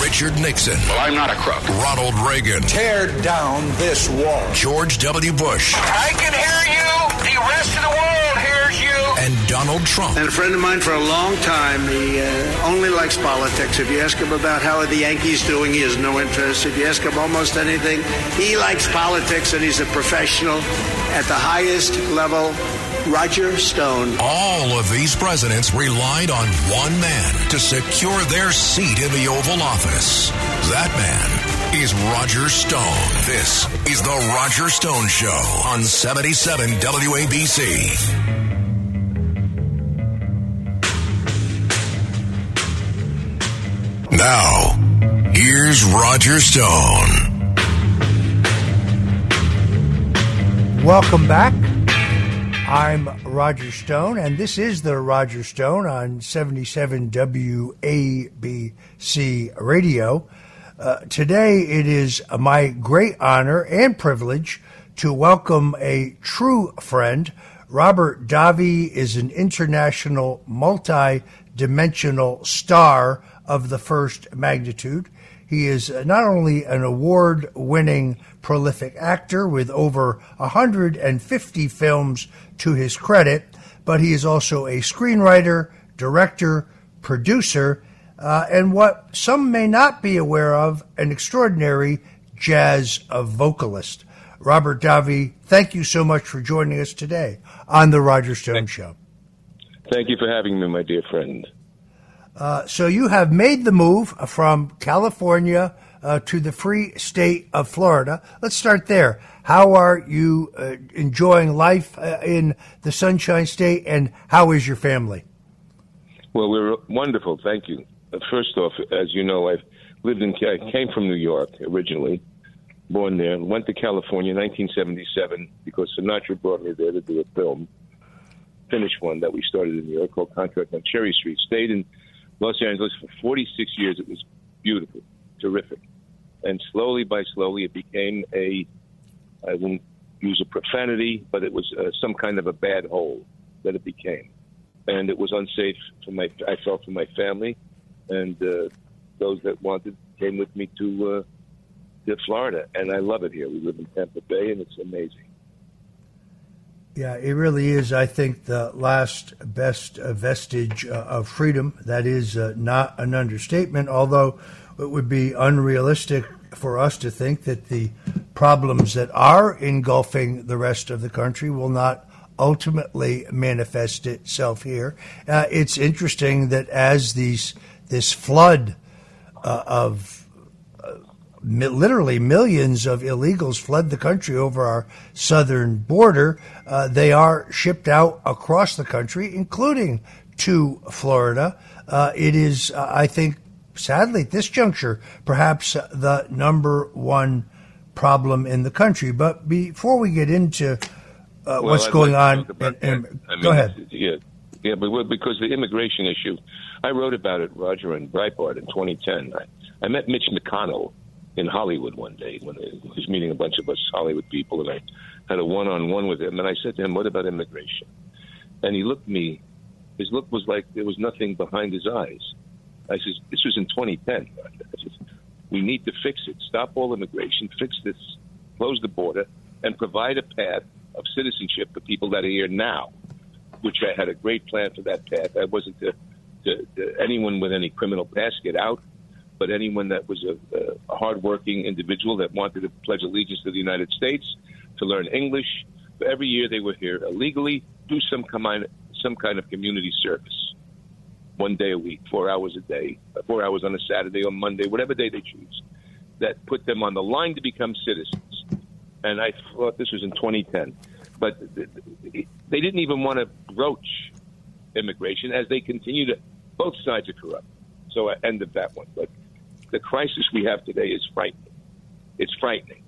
Richard Nixon. Well, I'm not a crook. Ronald Reagan. Tear down this wall. George W. Bush. I can hear you. The rest of the world hears you. And Donald Trump. And a friend of mine for a long time, he only likes politics. If you ask him about how are the Yankees doing, he has no interest. If you ask him almost anything, he likes politics, and he's a professional at the highest level. Roger Stone. All of these presidents relied on one man to secure their seat in the Oval Office. That man is Roger Stone. This is The Roger Stone Show on 77 WABC. Now, here's Roger Stone. Welcome back. I'm Roger Stone, and this is The Roger Stone on 77 WABC Radio. Today it is my great honor and privilege to welcome a true friend. Robert Davi is an international multi-dimensional star of the first magnitude. He is not only an award-winning prolific actor with over 150 films to his credit, but he is also a screenwriter, director, producer, and what some may not be aware of, an extraordinary jazz vocalist. Robert Davi, thank you so much for joining us today on The Roger Stone Show. Thank you for having me, my dear friend. So you have made the move from California to the free state of Florida. Let's start there. How are you enjoying life in the Sunshine State, and how is your family? Well, we're wonderful. Thank you. First off, as you know, I came from New York originally, born there, went to California in 1977 because Sinatra brought me there to do a film, finished one that we started in New York called Contract on Cherry Street. Stayed in Los Angeles for 46 years. It was beautiful, terrific. And slowly, it became I won't use a profanity, but it was some kind of a bad hole that it became. And it was unsafe for my family. And those that wanted came with me to Florida. And I love it here. We live in Tampa Bay, and it's amazing. Yeah, it really is, I think, the last best vestige of freedom. That is not an understatement, although it would be unrealistic for us to think that the problems that are engulfing the rest of the country will not ultimately manifest itself here. It's interesting that as this flood of literally millions of illegals fled the country over our southern border. They are shipped out across the country, including to Florida. It is, I think, sadly, at this juncture, perhaps the number one problem in the country. But before we get into what's going on, go ahead. Yeah, but because the immigration issue, I wrote about it, Roger, in Breitbart in 2010. I met Mitch McConnell in Hollywood one day when he was meeting a bunch of us Hollywood people, and I had a one-on-one with him, and I said to him, what about immigration? And he looked at me. His look was like there was nothing behind his eyes. I said, this was in 2010. I said, we need to fix it. Stop all immigration, fix this, close the border, and provide a path of citizenship for people that are here now, which I had a great plan for that path. I wasn't to anyone with any criminal past get out, but anyone that was a hardworking individual that wanted to pledge allegiance to the United States, to learn English. Every year they were here illegally, do some kind of community service, one day a week, 4 hours a day, 4 hours on a Saturday or Monday, whatever day they choose, that put them on the line to become citizens. And I thought this was in 2010. But they didn't even want to broach immigration as they continue to, both sides are corrupt. So I ended that one. But the crisis we have today is frightening. It's frightening.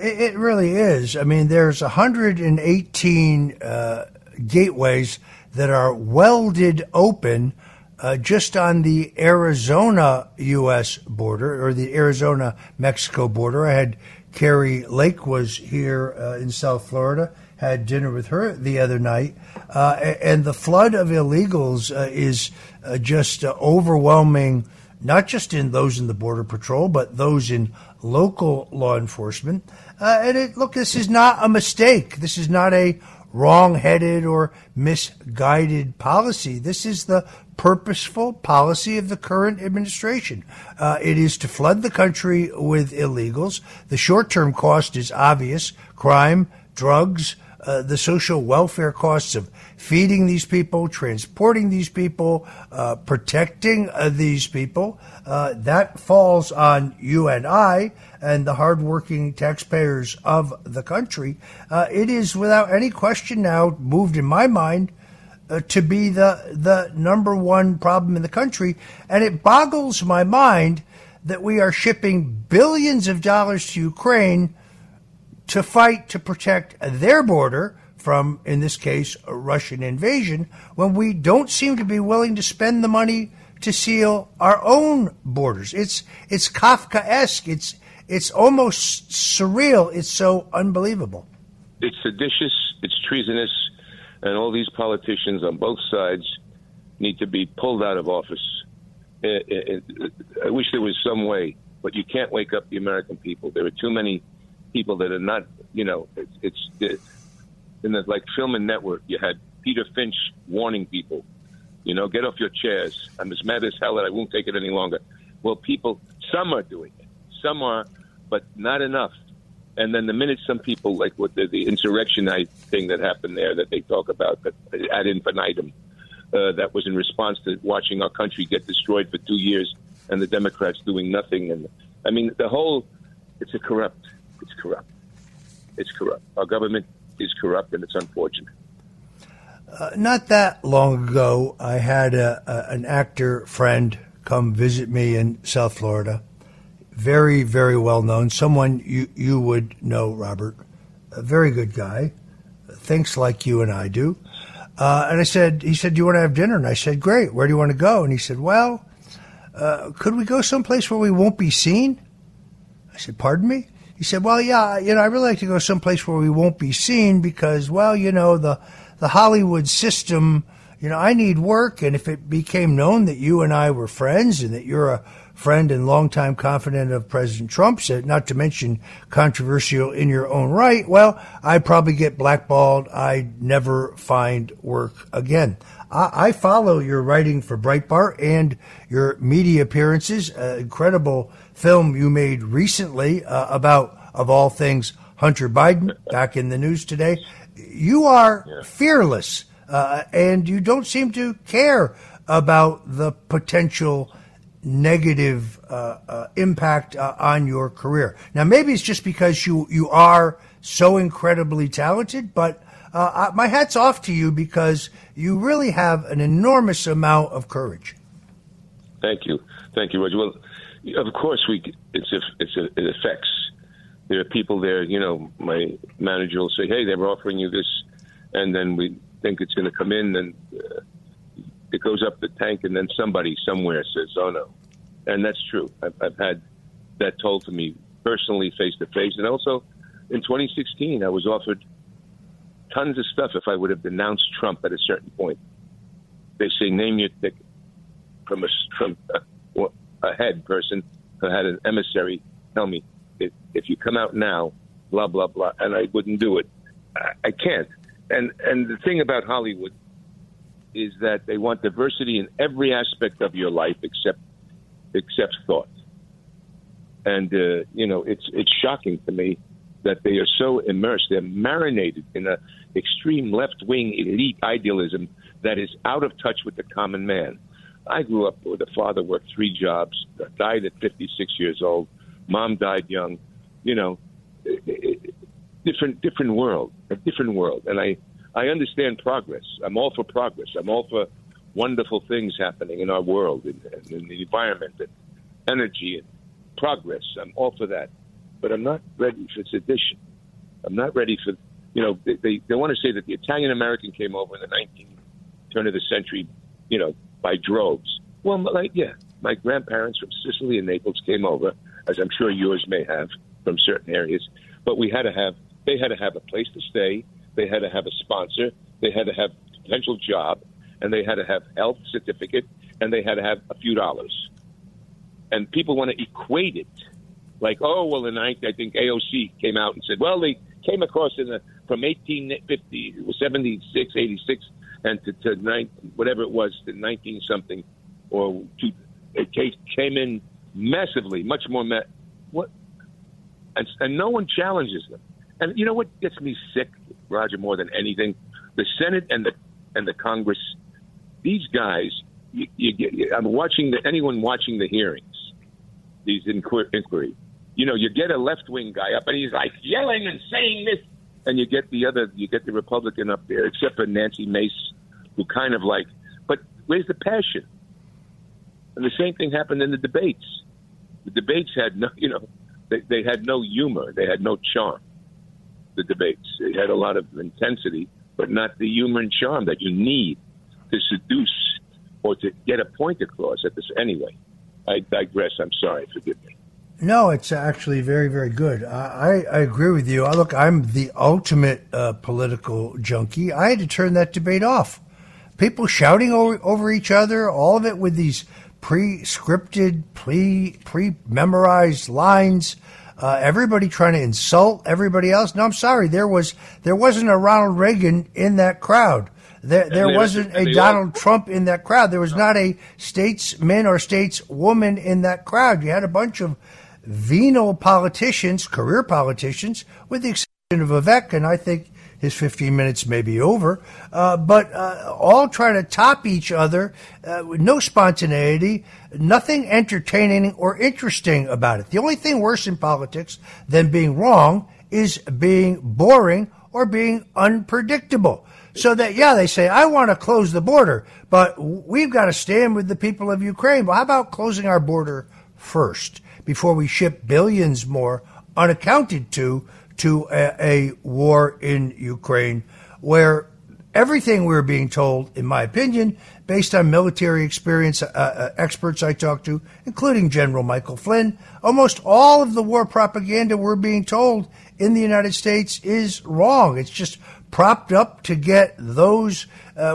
It really is. I mean, there's 118 gateways that are welded open just on the Arizona-U.S. border or the Arizona-Mexico border. I had Carrie Lake was here in South Florida, had dinner with her the other night. And the flood of illegals is just overwhelming, not just in those in the Border Patrol, but those in local law enforcement. And this is not a mistake. This is not a wrong-headed or misguided policy. This is the purposeful policy of the current administration. It is to flood the country with illegals. The short-term cost is obvious: crime, drugs, the social welfare costs of feeding these people, transporting these people, protecting these people. That falls on you and I and the hardworking taxpayers of the country. It is, without any question now, moved in my mind to be the number one problem in the country. And it boggles my mind that we are shipping billions of dollars to Ukraine to fight to protect their border from, in this case, a Russian invasion, when we don't seem to be willing to spend the money to seal our own borders. It's Kafkaesque. It's almost surreal. It's so unbelievable. It's seditious. It's treasonous. And all these politicians on both sides need to be pulled out of office. I wish there was some way, but you can't wake up the American people. There are too many people that are not, it's in the, like, Film and Network, you had Peter Finch warning people, get off your chairs. I'm as mad as hell that I won't take it any longer. Well, people, some are doing it. Some are, but not enough. And then the minute some people, like what the insurrection thing that happened there that they talk about, but ad infinitum, that was in response to watching our country get destroyed for 2 years and the Democrats doing nothing. And I mean, it's corrupt. Our government is corrupt, and it's unfortunate. Not that long ago, I had an actor friend come visit me in South Florida. Very, very well known. Someone you would know, Robert. A very good guy. Thinks like you and I do. And he said, do you want to have dinner? And I said, great. Where do you want to go? And he said, well, could we go someplace where we won't be seen? I said, pardon me? He said, well, yeah, I really like to go someplace where we won't be seen because, well, the Hollywood system, I need work. And if it became known that you and I were friends and that you're a friend and longtime confidant of President Trump, said, not to mention controversial in your own right, well, I'd probably get blackballed. I'd never find work again. I follow your writing for Breitbart and your media appearances, incredible film you made recently about, of all things, Hunter Biden, back in the news today. You are fearless, and you don't seem to care about the potential negative impact on your career. Now, maybe it's just because you are so incredibly talented, but my hat's off to you because you really have an enormous amount of courage. Thank you, Roger. Well, of course, it affects. There are people there, my manager will say, hey, they were offering you this, and then we think it's going to come in, and it goes up the tank, and then somebody somewhere says, oh, no. And that's true. I've had that told to me personally, face-to-face. And also, in 2016, I was offered tons of stuff if I would have denounced Trump at a certain point. They say, name your ticket from a head person who had an emissary tell me, if you come out now, blah, blah, blah, and I wouldn't do it. I can't. And the thing about Hollywood is that they want diversity in every aspect of your life except thought. And, it's shocking to me that they are so immersed. They're marinated in an extreme left-wing elite idealism that is out of touch with the common man. I grew up with a father who worked 3 jobs, died at 56 years old. Mom died young, different world. And I understand progress. I'm all for progress. I'm all for wonderful things happening in our world and in the environment and energy and progress. I'm all for that. But I'm not ready for sedition. I'm not ready for, they want to say that the Italian-American came over in the turn of the century, by droves. Well, my grandparents from Sicily and Naples came over, as I'm sure yours may have from certain areas. But they had to have a place to stay. They had to have a sponsor. They had to have a potential job, and they had to have health certificate, and they had to have a few dollars. And people want to equate it. Like, oh, well, in the 19th, I think AOC came out and said, well, they came across from 1850, it was 76, 86, and to whatever it was, to 19-something, or it came in massively, much more. And no one challenges them. And you know what gets me sick, Roger, more than anything? The Senate and the Congress, these guys, I'm watching anyone watching the hearings, these inquiries. You know, you get a left-wing guy up, and he's like yelling and saying this, and you get the Republican up there, except for Nancy Mace, who kind of like, but where's the passion? And the same thing happened in the debates. The debates had no, you know, they had no humor. They had no charm, the debates. It had a lot of intensity, but not the humor and charm that you need to seduce or to get a point across at this. Anyway, I digress. I'm sorry. Forgive me. No, it's actually very, very good. I agree with you. Look, I'm the ultimate political junkie. I had to turn that debate off. People shouting over each other, all of it with these pre-scripted, pre-memorized lines, everybody trying to insult everybody else. No, I'm sorry. There wasn't a Ronald Reagan in that crowd. There wasn't a Donald Trump in that crowd. There was not a statesman or stateswoman in that crowd. You had a bunch of venal politicians, career politicians, with the exception of Vivek, and I think his 15 minutes may be over, but all trying to top each other with no spontaneity, nothing entertaining or interesting about it. The only thing worse in politics than being wrong is being boring or being unpredictable. So that, yeah, they say, I want to close the border, but we've got to stand with the people of Ukraine. Well, how about closing our border first before we ship billions more unaccounted to a war in Ukraine, where everything we're being told, in my opinion, based on military experience, experts I talked to, including General Michael Flynn, almost all of the war propaganda we're being told in the United States is wrong. It's just propped up to get those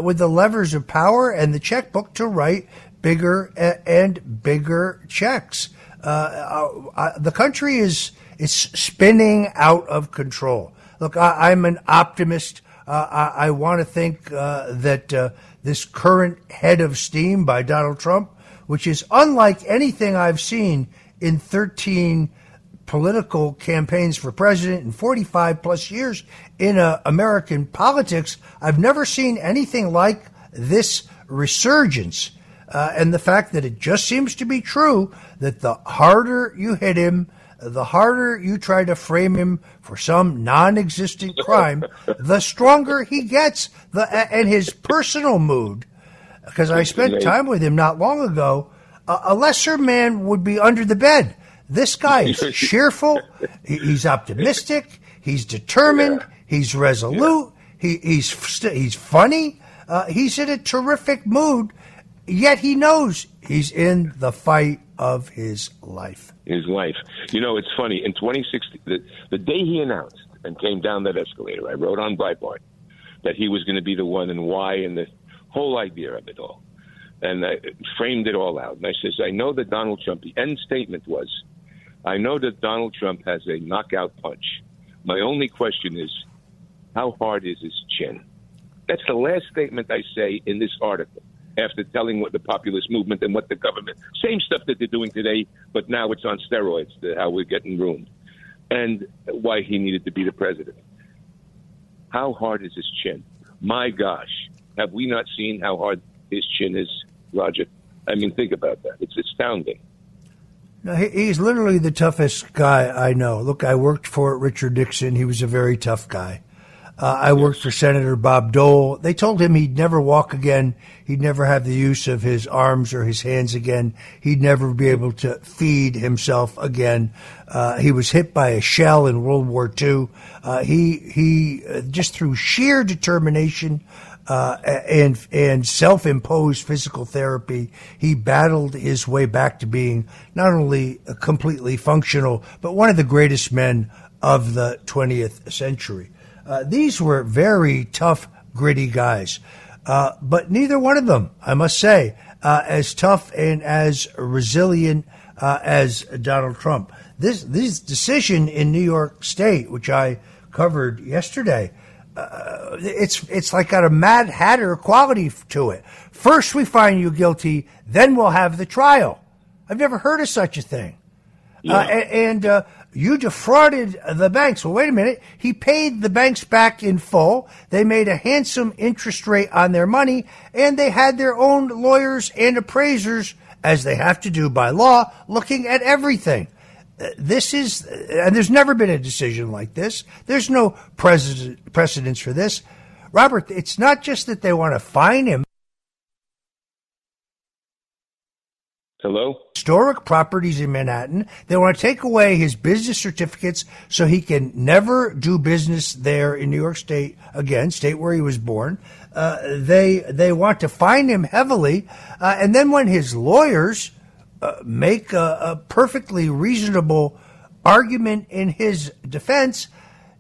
with the levers of power and the checkbook to write bigger and bigger checks. The country is spinning out of control. Look, I'm an optimist. I want to think that this current head of steam by Donald Trump, which is unlike anything I've seen in 13 political campaigns for president in 45 plus years in American politics, I've never seen anything like this resurgence. And the fact that it just seems to be true that the harder you hit him, the harder you try to frame him for some non-existent crime, the stronger he gets. And his personal mood, because I spent time with him not long ago, a lesser man would be under the bed. This guy is cheerful. He's optimistic. He's determined. Yeah. He's resolute. Yeah. He's funny. He's in a terrific mood. Yet he knows he's in the fight of his life. His life. You know, it's funny. In 2016, the day he announced and came down that escalator, I wrote on Breitbart that he was going to be the one and why and the whole idea of it all. And I framed it all out. And I says, I know that Donald Trump, the end statement was, I know that Donald Trump has a knockout punch. My only question is, how hard is his chin? That's the last statement I say in this article, after telling what the populist movement and what the government, same stuff that they're doing today, but now it's on steroids, how we're getting ruined, and why he needed to be the president. How hard is his chin? My gosh, have we not seen how hard his chin is, Roger? I mean, think about that. It's astounding. No, he's literally the toughest guy I know. Look, I worked for Richard Nixon. He was a very tough guy. I worked for Senator Bob Dole. They told him he'd never walk again. He'd never have the use of his arms or his hands again. He'd never be able to feed himself again. He was hit by a shell in World War II. He just through sheer determination and self-imposed physical therapy, he battled his way back to being not only completely functional, but one of the greatest men of the 20th century. These were very tough, gritty guys. But neither one of them, I must say, as tough and as resilient as Donald Trump. This decision in New York State, which I covered yesterday, it's like got a Mad Hatter quality to it. First we find you guilty, then we'll have the trial. I've never heard of such a thing. Yeah. And you defrauded the banks. Well, wait a minute. He paid the banks back in full. They made a handsome interest rate on their money, and they had their own lawyers and appraisers, as they have to do by law, looking at everything. This is, and there's never been a decision like this. There's no precedence for this. Robert, it's not just that they want to fine him. Hello? Historic properties in Manhattan. They want to take away his business certificates so he can never do business there in New York State again, state where he was born. They want to fine him heavily. And then when his lawyers make a perfectly reasonable argument in his defense,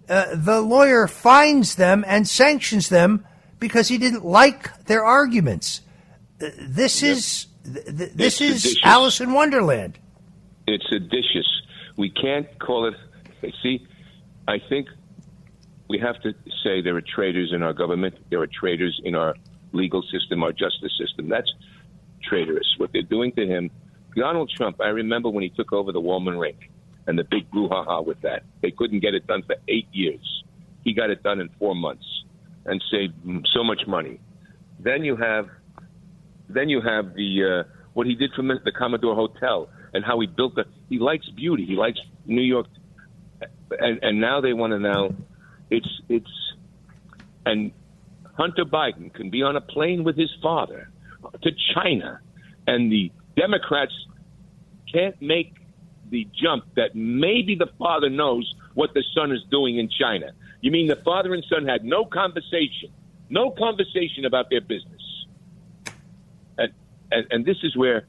the lawyer fines them and sanctions them because he didn't like their arguments. This is Alice in Wonderland. It's seditious. We can't call it. See, I think we have to say there are traitors in our government. There are traitors in our legal system, our justice system. That's traitorous. What they're doing to him. Donald Trump, I remember when he took over the Wollman Rink and the big brouhaha with that. They couldn't get it done for 8 years. He got it done in 4 months and saved so much money. Then you have the what he did from the Commodore Hotel and how he built the. He likes beauty. He likes New York, and now they want to now. It's and Hunter Biden can be on a plane with his father to China, and the Democrats can't make the jump that maybe the father knows what the son is doing in China. You mean the father and son had no conversation about their business. And this is where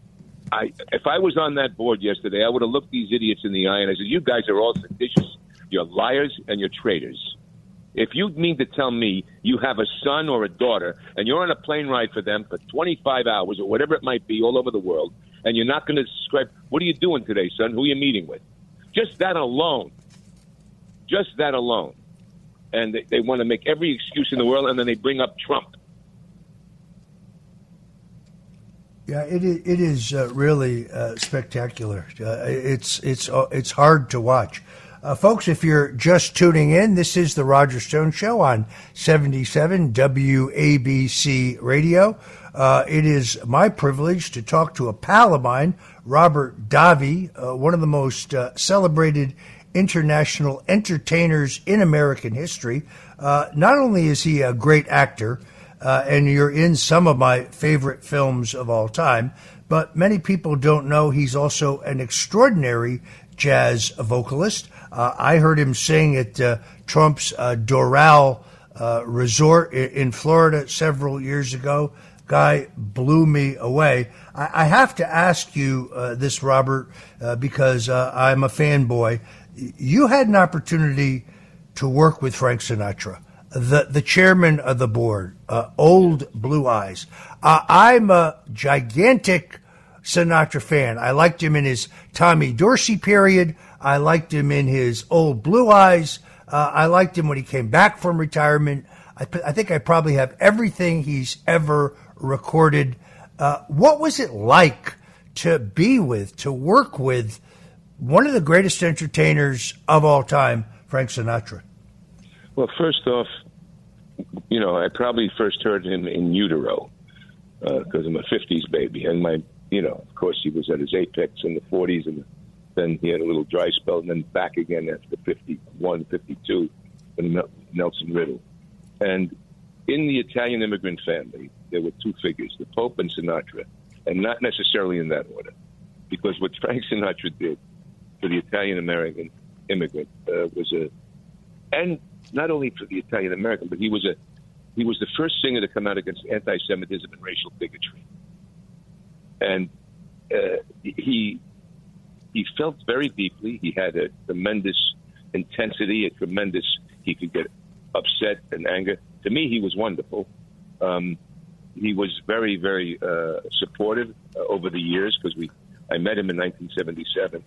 if I was on that board yesterday, I would have looked these idiots in the eye and I said, you guys are all seditious. You're liars and you're traitors. If you mean to tell me you have a son or a daughter and you're on a plane ride for them for 25 hours or whatever it might be all over the world, and you're not going to describe, what are you doing today, son? Who are you meeting with? Just that alone. And they want to make every excuse in the world, and then they bring up Trump. Yeah, it is really spectacular. It's hard to watch, folks. If you're just tuning in, this is the Roger Stone Show on 77 WABC Radio. It is my privilege to talk to a pal of mine, Robert Davi, one of the most celebrated international entertainers in American history. Not only is he a great actor. And you're in some of my favorite films of all time. But many people don't know he's also an extraordinary jazz vocalist. I heard him sing at Trump's Doral Resort in Florida several years ago. Guy blew me away. I have to ask you this, Robert, because I'm a fanboy. You had an opportunity to work with Frank Sinatra. The chairman of the board, Old Blue Eyes. I'm a gigantic Sinatra fan. I liked him in his Tommy Dorsey period. I liked him in his Old Blue Eyes. I liked him when he came back from retirement. I think I probably have everything he's ever recorded. What was it like to be with, to work with one of the greatest entertainers of all time, Frank Sinatra? Well, first off, you know, I probably first heard him in utero because I'm a 50s baby. And, of course, he was at his apex in the 40s, and then he had a little dry spell, and then back again after 51, 52, with Nelson Riddle. And in the Italian immigrant family, there were two figures, the Pope and Sinatra, and not necessarily in that order, because what Frank Sinatra did for the Italian-American immigrant was a... And not only for the Italian American, but he was the first singer to come out against anti-Semitism and racial bigotry. And he felt very deeply. He had a tremendous intensity, he could get upset and anger. To me, he was wonderful. He was very, very supportive over the years, because I met him in 1977.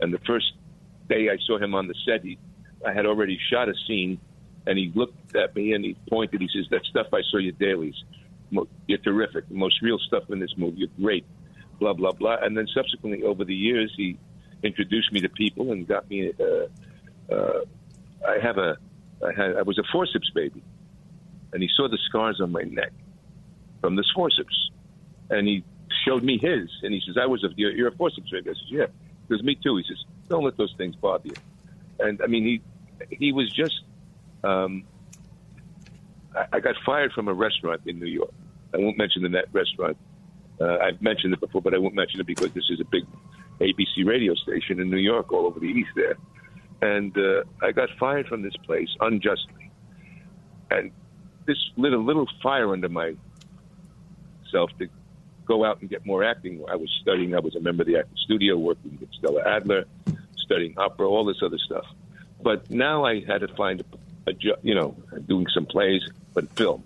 And the first day I saw him on the set, I had already shot a scene, and he looked at me and he pointed. He says, "That stuff I saw your dailies. You're terrific. The most real stuff in this movie. You're great. Blah, blah, blah." And then subsequently, over the years, he introduced me to people and got me. I was a forceps baby, and he saw the scars on my neck from the forceps, and he showed me his, and he says, "You're a forceps baby." I said, "Yeah." He says, "Me too." He says, "Don't let those things bother you." And I mean, he was just. I got fired from a restaurant in New York. I won't mention that restaurant. I've mentioned it before, but I won't mention it because this is a big ABC radio station in New York, all over the East there. And I got fired from this place unjustly. And this lit a little fire under myself to go out and get more acting. I was studying. I was a member of the acting studio, working with Stella Adler, studying opera, all this other stuff. But now I had to find a job, doing some plays, but film.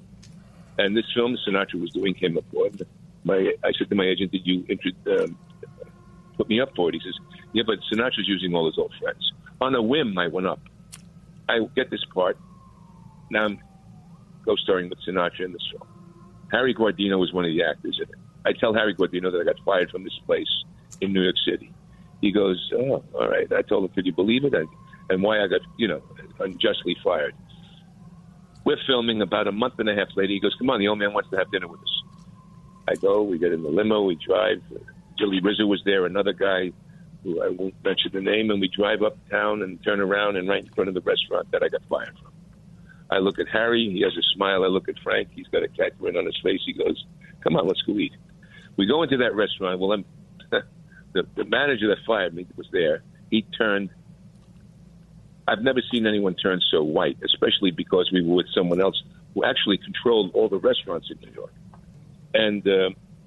And this film Sinatra was doing came aboard. I said to my agent, "Did you put me up for it?" He says, "Yeah, but Sinatra's using all his old friends." On a whim, I went up. I get this part. Now I'm co-starring with Sinatra in this film. Harry Guardino was one of the actors in it. I tell Harry Guardino that I got fired from this place in New York City. He goes, "Oh, all right." I told him, "Could you believe it?" And why I got, unjustly fired. We're filming. About a month and a half later, he goes, "Come on, the old man wants to have dinner with us." I go, we get in the limo, we drive. Jilly Rizzo was there, another guy who I won't mention the name, and we drive uptown and turn around, and right in front of the restaurant that I got fired from. I look at Harry, he has a smile. I look at Frank, he's got a cat grin on his face. He goes, "Come on, let's go eat." We go into that restaurant. Well, the manager that fired me was there. He turned. I've never seen anyone turn so white, especially because we were with someone else who actually controlled all the restaurants in New York. And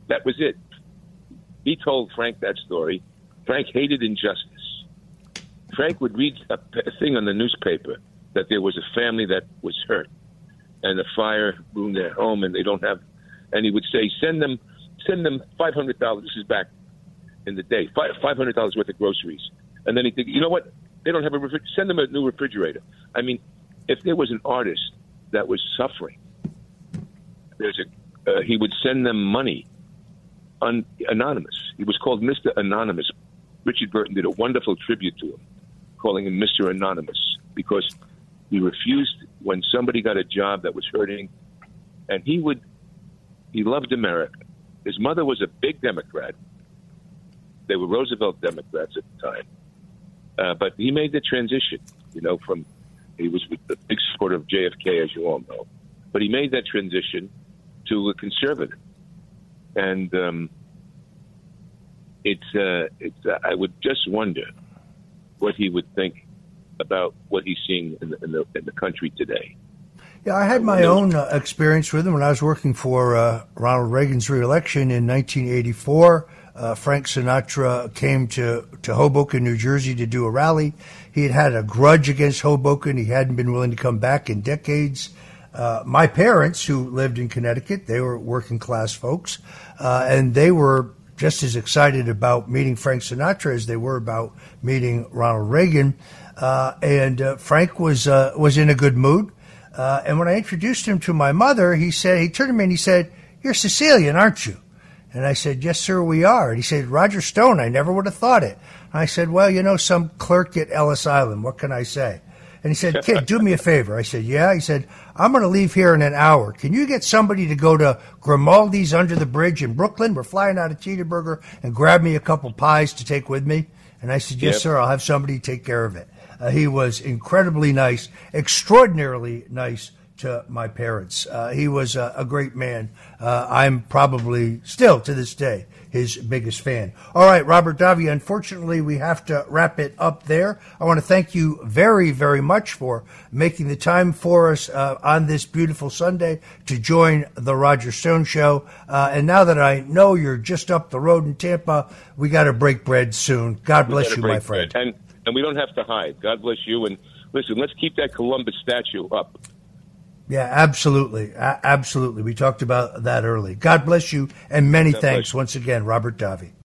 that was it. He told Frank that story. Frank hated injustice. Frank would read a thing on the newspaper that there was a family that was hurt and a fire ruined their home and they don't have. And he would say, send them $500. This is back in the day, $500 worth of groceries. And then he'd think, you know what? They don't have a refrigerator. Send them a new refrigerator. I mean, if there was an artist that was suffering, he would send them money, anonymous. He was called Mr. Anonymous. Richard Burton did a wonderful tribute to him, calling him Mr. Anonymous, because he refused when somebody got a job that was hurting. And he loved America. His mother was a big Democrat. They were Roosevelt Democrats at the time. But he made the transition, he was a big supporter of JFK, as you all know. But he made that transition to a conservative. And I would just wonder what he would think about what he's seeing in the country today. Yeah, I had my own experience with him when I was working for Ronald Reagan's reelection in 1984. Frank Sinatra came to Hoboken, New Jersey to do a rally. He had a grudge against Hoboken. He hadn't been willing to come back in decades. My parents, who lived in Connecticut, they were working class folks, and they were just as excited about meeting Frank Sinatra as they were about meeting Ronald Reagan. Frank was in a good mood. And when I introduced him to my mother, he turned to me and he said, "You're Sicilian, aren't you?" And I said, "Yes, sir, we are." And he said, "Roger Stone, I never would have thought it." And I said, "Well, some clerk at Ellis Island, what can I say?" And he said, "Kid, do me a favor." I said, "Yeah." He said, "I'm going to leave here in an hour. Can you get somebody to go to Grimaldi's under the bridge in Brooklyn? We're flying out of Teterboro, and grab me a couple pies to take with me." And I said, "Yes, sir, I'll have somebody take care of it." He was incredibly nice, extraordinarily nice to my parents. He was a great man. I'm probably still to this day his biggest fan. All right, Robert Davi, unfortunately we have to wrap it up there. I want to thank you very, very much for making the time for us on this beautiful Sunday to join the Roger Stone Show. And now that I know you're just up the road in Tampa, we got to break bread soon. God bless you, my friend. And we don't have to hide. God bless you. And listen, let's keep that Columbus statue up. Yeah, absolutely. Absolutely. We talked about that early. God bless you, and many thanks once again, Robert Davi.